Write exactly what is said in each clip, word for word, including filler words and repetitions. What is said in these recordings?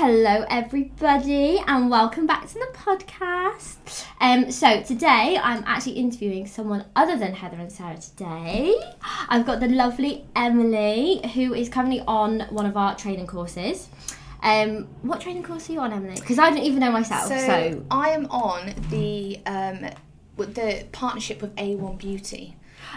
Hello everybody and welcome back to the podcast. Um, so today I'm actually interviewing someone other than Heather and Sarah today. I've got the lovely Emily, who is currently on one of our training courses. Um, what training course are you on, Emily? Because I don't even know myself. So, so. I am on the um, the partnership with A one Beauty.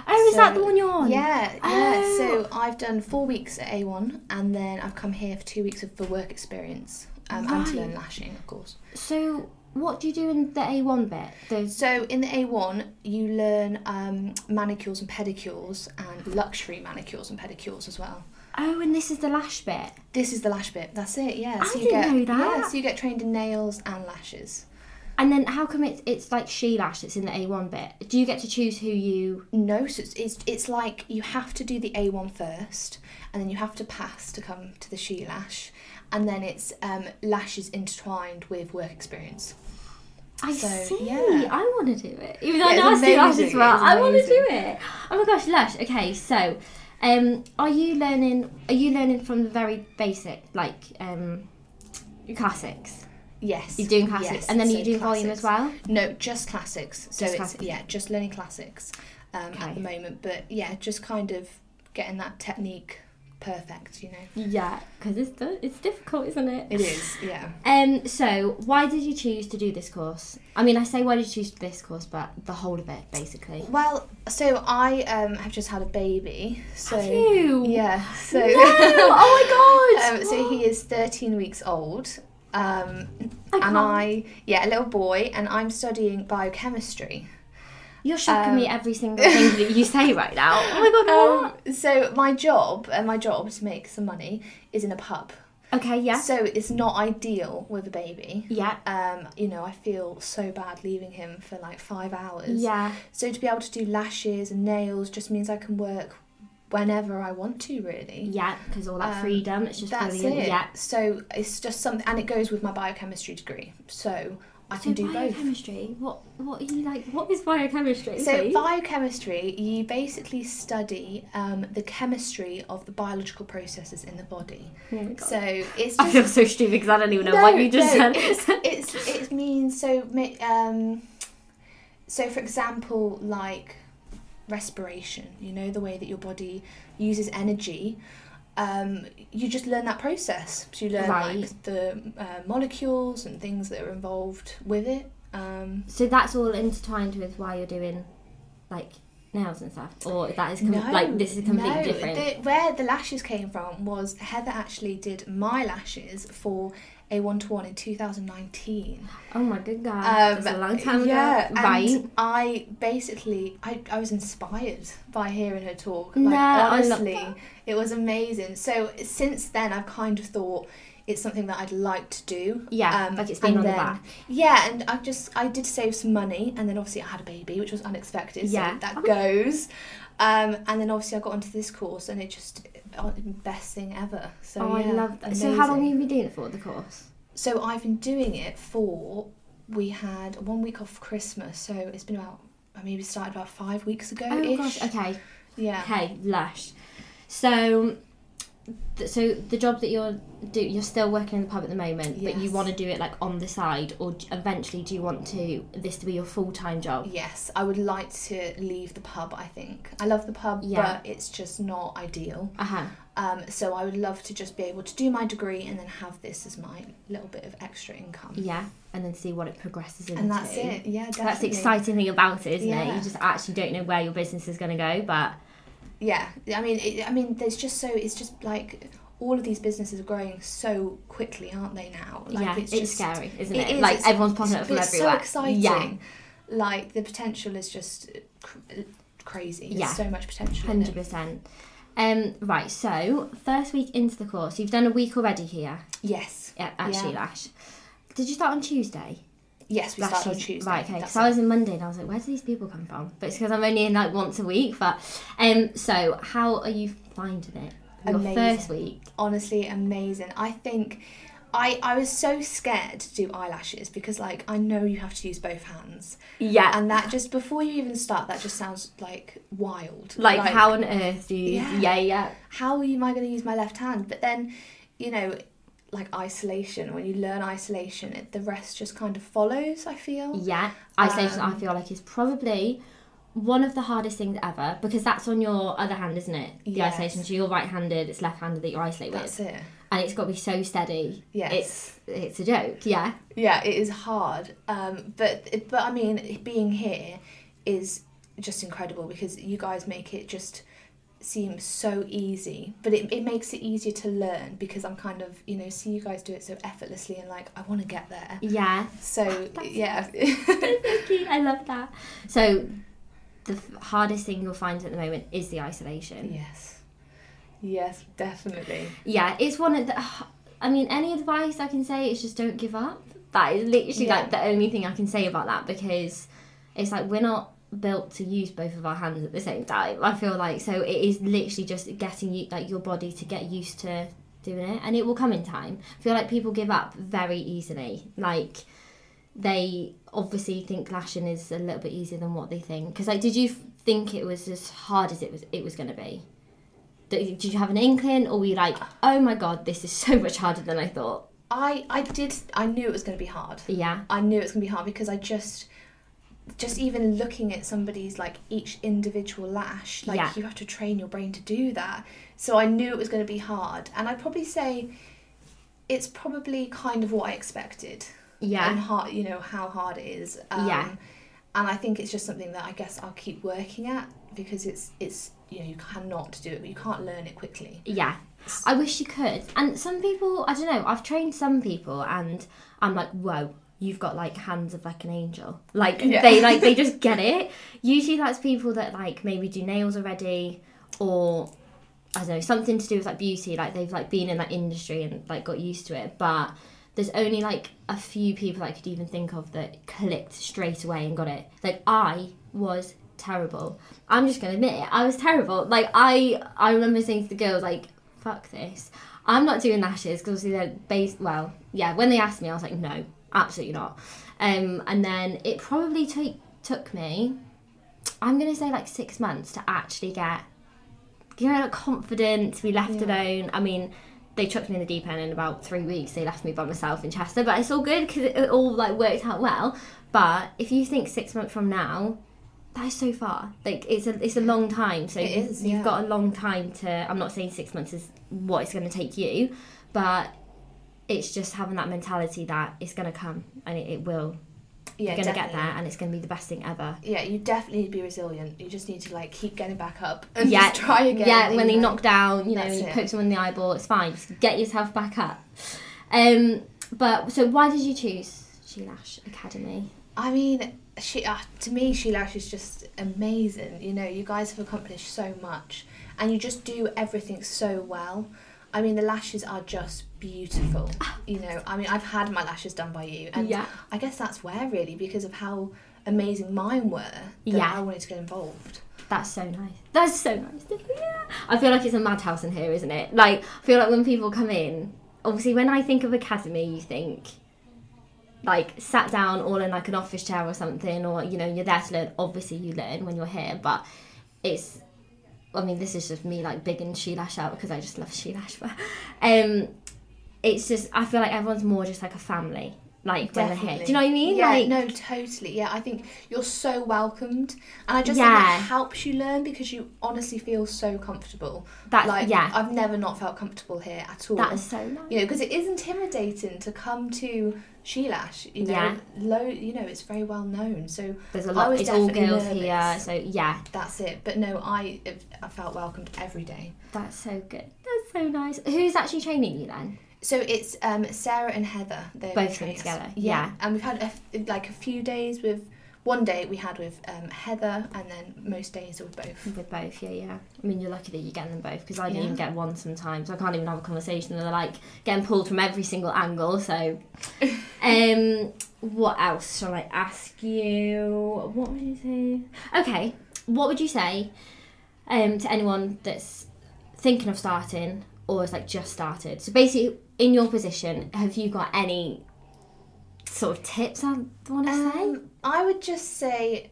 Oh, is so, that the one you're on? Yeah, yeah. Oh. So I've done four weeks at A one, and then I've come here for two weeks of the work experience, um, right. and to learn lashing, of course. So what do you do in the A one bit? The... So in the A one, you learn um, manicures and pedicures, and luxury manicures and pedicures as well. Oh, and this is the lash bit? This is the lash bit, that's it, yeah. So I you didn't get, know that. Yeah, so you get trained in nails and lashes. And then how come it's, it's like SheLash that's in the A one bit? Do you get to choose who you... No, so it's, it's it's like you have to do the A one first, and then you have to pass to come to the SheLash, and then it's um, lashes intertwined with work experience. I so, see. Yeah. I want to do it. Even though yeah, I know I see lash as well. I want to do it. Oh my gosh, Lash. Okay, so um, are you learning Are you learning from the very basic, like um, classics? Yes. You're doing classics. Yes. And then so you're doing classics. Volume as well? No, just classics. So just it's, classics. Yeah, just learning classics um, okay. at the moment. But yeah, just kind of getting that technique perfect, you know? Yeah, because it's, it's difficult, isn't it? It is, yeah. Um. So why did you choose to do this course? I mean, I say why did you choose this course, but the whole of it, basically. Well, so I um, have just had a baby. So, have you? Yeah. So, no! Oh my God! um, so he is thirteen weeks old. Um, I and I, yeah, a little boy, and I'm studying biochemistry. You're shocking um, me every single thing that you say right now. Oh my God, what? Um, so my job, and my job to make some money, is in a pub. Okay, yeah. So it's not ideal with a baby. Yeah. Um, you know, I feel so bad leaving him for like five hours. Yeah. So to be able to do lashes and nails just means I can work whenever I want to, really. Yeah, because all that um, freedom, it's just that's brilliant. It. Yeah. So it's just something, and it goes with my biochemistry degree. So I so can do biochemistry, both. Biochemistry? What, what are you like? What is biochemistry? So please? Biochemistry, you basically study um, the chemistry of the biological processes in the body. Oh my God. So it's. Just, I feel so stupid because I don't even know no, what you just no, said. It's, it's it means so. Um, so for example, like. Respiration, you know, the way that your body uses energy, um, you just learn that process. So you learn right. like the uh, molecules and things that are involved with it. Um, so that's all intertwined with why you're doing like nails and stuff, or that is com- no, like this is completely no. different. The, where the lashes came from was Heather actually did my lashes for a one-to-one in two thousand nineteen. Oh my good God, um, that's a long time yeah, ago. Right. And I basically, I, I was inspired by hearing her talk. Like, no, honestly, I love that. It was amazing. So since then, I've kind of thought it's something that I'd like to do. Yeah, um, like it's been on then, the back. Yeah, and I just, I did save some money, and then obviously I had a baby, which was unexpected, yeah. so that oh. goes. Um, and then obviously I got onto this course, and it just... best thing ever. So oh, yeah, I love that. Amazing. So how long have you been doing it for, the course? So I've been doing it for, we had one week off Christmas, so it's been about, I mean, we started about five weeks ago. Oh gosh, okay. Yeah. Okay, Lash. So, th- so the job that you're do, you're still working in the pub at the moment, yes. but you want to do it like on the side, or eventually do you want to this to be your full time job? Yes, I would like to leave the pub. I think I love the pub, yeah. but it's just not ideal. Uh huh. Um, so I would love to just be able to do my degree and then have this as my little bit of extra income. Yeah, and then see what it progresses into. And that's it. Yeah, definitely. That's the exciting thing about it, isn't yeah. it? You just actually don't know where your business is going to go, but. Yeah, I mean, it, I mean, there's just so it's just like all of these businesses are growing so quickly, aren't they now? Like, yeah, it's, it's just, scary, isn't it? it? Is, like it's, everyone's popping up from it's everywhere. It's so exciting. Yeah. Like the potential is just cr- crazy. There's yeah. so much potential. Hundred percent. Um. Right. So first week into the course, you've done a week already here. Yes. Yeah. At yeah. SheLash. Did you start on Tuesday? Yes, we started on Tuesday. Right, okay, because I was in Monday and I was like, where do these people come from? But it's because I'm only in like once a week. But um, so how are you finding it? Your amazing. First week? Honestly, amazing. I think I, I was so scared to do eyelashes because like I know you have to use both hands. Yeah. And that just, before you even start, that just sounds like wild. Like, like how on earth do you, yeah, yeah. yeah. How am I going to use my left hand? But then, you know... like isolation, when you learn isolation, it, the rest just kind of follows, I feel. Yeah, isolation, um, I feel like, is probably one of the hardest things ever, because that's on your other hand, isn't it? The yes. isolation, so you're right-handed, it's left-handed that you isolate with. That's it. And it's got to be so steady. Yes. It's it's a joke, yeah. Yeah, it is hard. Um, but but I mean, being here is just incredible, because you guys make it just seem so easy, but it, it makes it easier to learn, because I'm kind of, you know, see you guys do it so effortlessly, and like, I want to get there. Yeah. So, yeah. Thank you, I love that. So the hardest thing you'll find at the moment is the isolation. Yes. Yes, definitely. Yeah, it's one of the, I mean, any advice I can say is just don't give up. That is literally yeah. like the only thing I can say about that, because it's like, we're not built to use both of our hands at the same time, I feel like. So it is literally just getting you, like, your body to get used to doing it, and it will come in time. I feel like people give up very easily. Like, they obviously think lashing is a little bit easier than what they think. Because, like, did you think it was as hard as it was it was going to be? Did you have an inkling, or were you like, oh my god, this is so much harder than I thought? I, I did, I knew it was going to be hard. Yeah. I knew it was going to be hard, because I just, just even looking at somebody's, like, each individual lash, like, yeah. you have to train your brain to do that. So I knew it was going to be hard. And I'd probably say it's probably kind of what I expected. Yeah. And, hard, you know, how hard it is. Um, yeah. And I think it's just something that I guess I'll keep working at, because it's, it's, you know, you cannot do it, but you can't learn it quickly. Yeah. I wish you could. And some people, I don't know, I've trained some people and I'm like, whoa, you've got, like, hands of, like, an angel. Like, yeah. they like they just get it. Usually that's people that, like, maybe do nails already, or, I don't know, something to do with, like, beauty. Like, they've, like, been in that industry and, like, got used to it. But there's only, like, a few people I could even think of that clicked straight away and got it. Like, I was terrible. I'm just going to admit it. I was terrible. Like, I, I remember saying to the girls, like, fuck this. I'm not doing lashes, because obviously they're based, well, yeah, when they asked me, I was like, no. Absolutely not. Um, and then it probably took took me, I'm going to say, like, six months to actually get, you know, like, confident, to be left yeah. alone. I mean, they chucked me in the deep end in about three weeks. They left me by myself in Chester, but it's all good, because it all, like, worked out well. But if you think six months from now, that is so far. Like, it's a it's a long time. So it is, you've yeah. got a long time to, I'm not saying six months is what it's going to take you, but it's just having that mentality that it's going to come, and it, it will. Yeah, you're going to get there, and it's going to be the best thing ever. Yeah, you definitely need to be resilient. You just need to, like, keep getting back up and yeah. just try again. Yeah, when they like, knock down, you know, when you poke someone in the eyeball, it's fine. Just get yourself back up. Um, but, so why did you choose SheLash Academy? I mean, she, uh, to me, SheLash is just amazing. You know, you guys have accomplished so much, and you just do everything so well. I mean, the lashes are just beautiful, you know. I mean, I've had my lashes done by you, and yeah. I guess that's where, really, because of how amazing mine were, that yeah. I wanted to get involved. That's so nice. That's so nice. yeah. I feel like it's a madhouse in here, isn't it? Like, I feel like when people come in, obviously, when I think of academy, you think, like, sat down all in, like, an office chair or something, or, you know, you're there to learn. Obviously, you learn when you're here, but it's... I mean, this is just me, like, bigging SheLash out, because I just love SheLash. But, um, it's just, I feel like everyone's more just like a family, like, when they're here. Do you know what I mean? Yeah, like, no, totally. Yeah, I think you're so welcomed. And I just yeah. think it helps you learn, because you honestly feel so comfortable. That's, like, yeah. I've never not felt comfortable here at all. That is so nice. You know, because it is intimidating to come to SheLash, you know, yeah. low, you know, it's very well known. So there's a lot. It's all girls nervous. Here, so yeah, that's it. But no, I I felt welcomed every day. That's so good. That's so nice. Who's actually training you then? So it's um, Sarah and Heather. They're both together. Yeah. yeah, and we've had a, like a few days with. One day we had with um, Heather, and then most days with both. With both, yeah, yeah. I mean, you're lucky that you get them both, because I don't yeah. even get one sometimes. I can't even have a conversation, and they're, like, getting pulled from every single angle, so... um, what else shall I ask you? What would you say? Okay, what would you say um, to anyone that's thinking of starting, or is, like, just started? So basically, in your position, have you got any... sort of tips I want to um, say? I would just say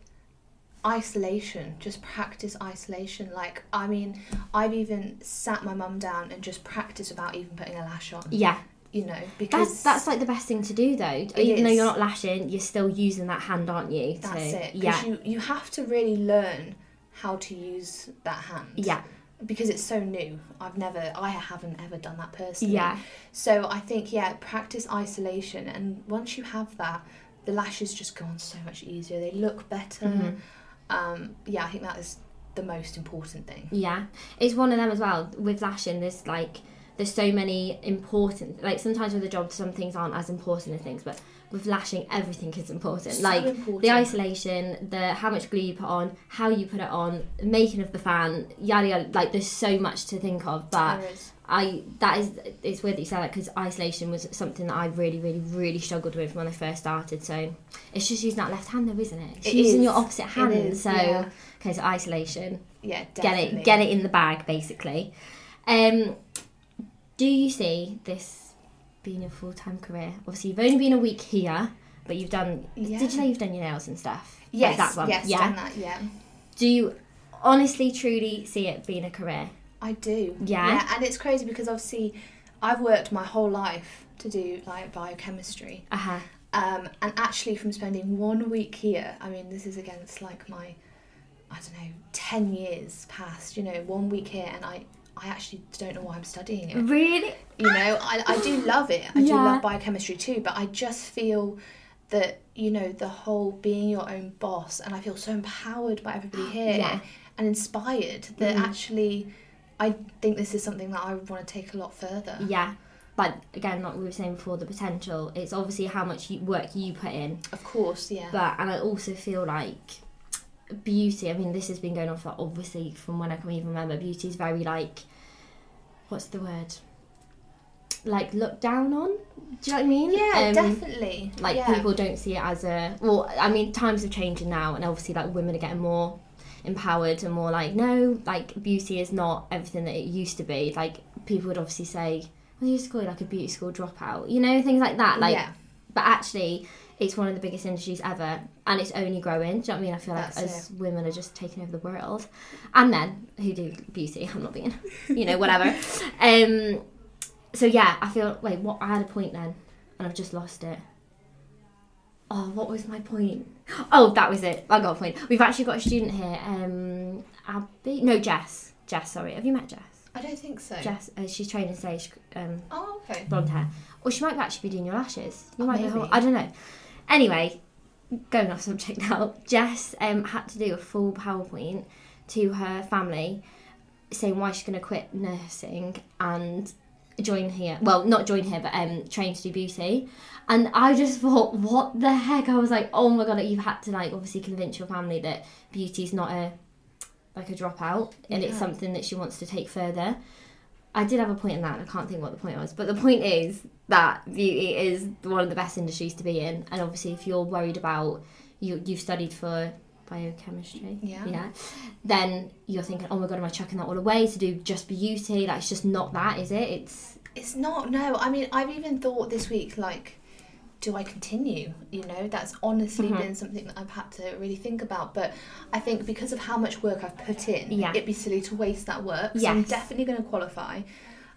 isolation. Just practice isolation. Like, I mean, I've even sat my mum down and just practiced about even putting a lash on. Yeah. you know, because... That's, that's like the best thing to do, though. Even though you're not lashing, you're still using that hand, aren't you? That's so, it. Because yeah. you, you have to really learn how to use that hand. Yeah. Because it's so new. I've never... I haven't ever done that personally. Yeah. So I think, yeah, practice isolation. And once you have that, the lashes just go on so much easier. They look better. Mm-hmm. Um, yeah, I think that is the most important thing. Yeah. It's one of them as well. With lashing, there's, like... There's so many important... Like, sometimes with a job, some things aren't as important as things, but with lashing, everything is important. So like, important. The isolation, the how much glue you put on, how you put it on, making of the fan, yada, yada. Like, there's so much to think of, but I... That is... It's weird that you say that, because isolation was something that I really, really, really struggled with when I first started, so... It's just using that left hand, though, isn't it? It's it using is. your opposite hand, it is, so... Yeah. Okay, so isolation. Yeah, definitely. Get it, get it in the bag, basically. Um... Do you see this being your full-time career? Obviously, you've only been a week here, but you've done... Yeah. Did you say you've done your nails and stuff? Yes, like that one. yes, yeah. done that, yeah. Do you honestly, truly see it being a career? I do. Yeah? Yeah, and it's crazy because, obviously, I've worked my whole life to do, like, biochemistry. Uh-huh. Um, and actually, from spending one week here, I mean, this is against, like, my, I don't know, ten years past, you know, one week here, and I... I actually don't know why I'm studying it. Really? You know, I, I do love it. I yeah. do love biochemistry too, but I just feel that, you know, the whole being your own boss, and I feel so empowered by everybody here yeah. and inspired that mm. actually I think this is something that I would want to take a lot further. Yeah. But again, like we were saying before, the potential, it's obviously how much you, work you put in. Of course, yeah. But, and I also feel like... Beauty, I mean, this has been going on for, obviously, from when I can even remember. Beauty is very, like, what's the word? Like, looked down on? Do you know what I mean? Yeah, um, definitely. Like, yeah. people don't see it as a... Well, I mean, times are changing now, and obviously, like, women are getting more empowered and more, like, no, like, beauty is not everything that it used to be. Like, people would obviously say, well, you used to call it, like, a beauty school dropout. You know, things like that. Like, yeah. But actually... It's one of the biggest industries ever, and it's only growing. Do you know what I mean? I feel like as women are just taking over the world. And men who do beauty, I'm not being, you know, whatever. um, so, yeah, I feel, wait, what? I had a point then, and I've just lost it. Oh, what was my point? Oh, that was it. I got a point. We've actually got a student here, um, Abby, no, Jess. Jess, sorry. Have you met Jess? I don't think so. Jess, uh, she's training stage, um, oh, okay. blonde hair. Or she might actually be doing your lashes. You oh, might be whole, I don't know. Anyway, going off subject now, Jess um, had to do a full PowerPoint to her family saying why she's going to quit nursing and join here. Well, not join here, but um, train to do beauty. And I just thought, what the heck? I was like, oh my God, like, you've had to, like, obviously convince your family that beauty's not a, like, a dropout and yeah. it's something that she wants to take further. I did have a point in that, and I can't think what the point was. But the point is that beauty is one of the best industries to be in. And obviously, if you're worried about... You, you've studied for biochemistry. Yeah. yeah. Then you're thinking, oh, my God, am I chucking that all away to do just beauty? Like, it's just not that, is it? It's... It's not, no. I mean, I've even thought this week, like, do I continue? You know, that's honestly mm-hmm. been something that I've had to really think about. But I think because of how much work I've put in, yeah. it'd be silly to waste that work. So yes. I'm definitely going to qualify.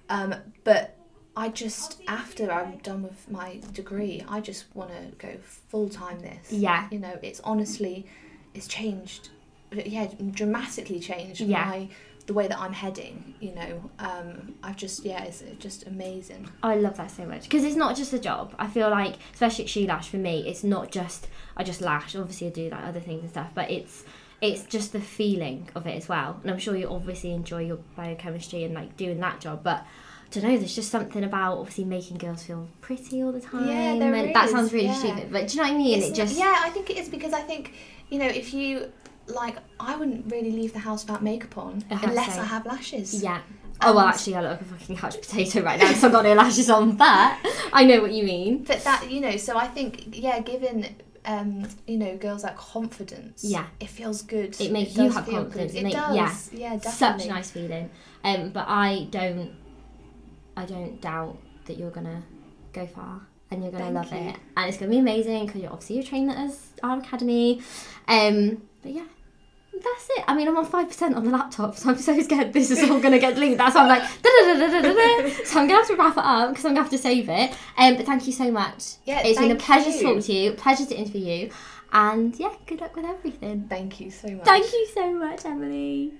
Um, but I just, after I'm done with my degree, I just want to go full-time this. Yeah. You know, it's honestly, it's changed. Yeah, dramatically changed yeah. my... the way that I'm heading, you know, um, I've just, yeah, it's just amazing. I love that so much, because it's not just a job. I feel like, especially at SheLash, for me, it's not just, I just lash, obviously I do like other things and stuff, but it's it's just the feeling of it as well, and I'm sure you obviously enjoy your biochemistry and, like, doing that job, but I don't know, there's just something about, obviously, making girls feel pretty all the time. Yeah, there and is. That sounds really yeah. stupid, but do you know what I mean? It's it just... Yeah, I think it is, because I think, you know, if you... Like, I wouldn't really leave the house without makeup on I unless I have lashes. Yeah. And oh, well, actually, I look like a fucking couch potato right now because I've got no lashes on, but I know what you mean. But that, you know, so I think, yeah, giving, um, you know, girls that confidence. Yeah. It feels good. It makes it you have confidence. Good. It, it does. Makes, yeah. yeah, definitely. Such a nice feeling. Um, but I don't, I don't doubt that you're going to go far. And you're going to love you. it. And it's going to be amazing because you're obviously you're trained at us, our academy. Um, but yeah, that's it. I mean, I'm on five percent on the laptop, so I'm so scared this is all going to get deleted. That's why I'm like, da-da-da-da-da-da. So I'm going to have to wrap it up because I'm going to have to save it. Um, but thank you so much. Yeah, it's been a pleasure you. to talk to you, pleasure to interview you. And yeah, good luck with everything. Thank you so much. Thank you so much, Emily.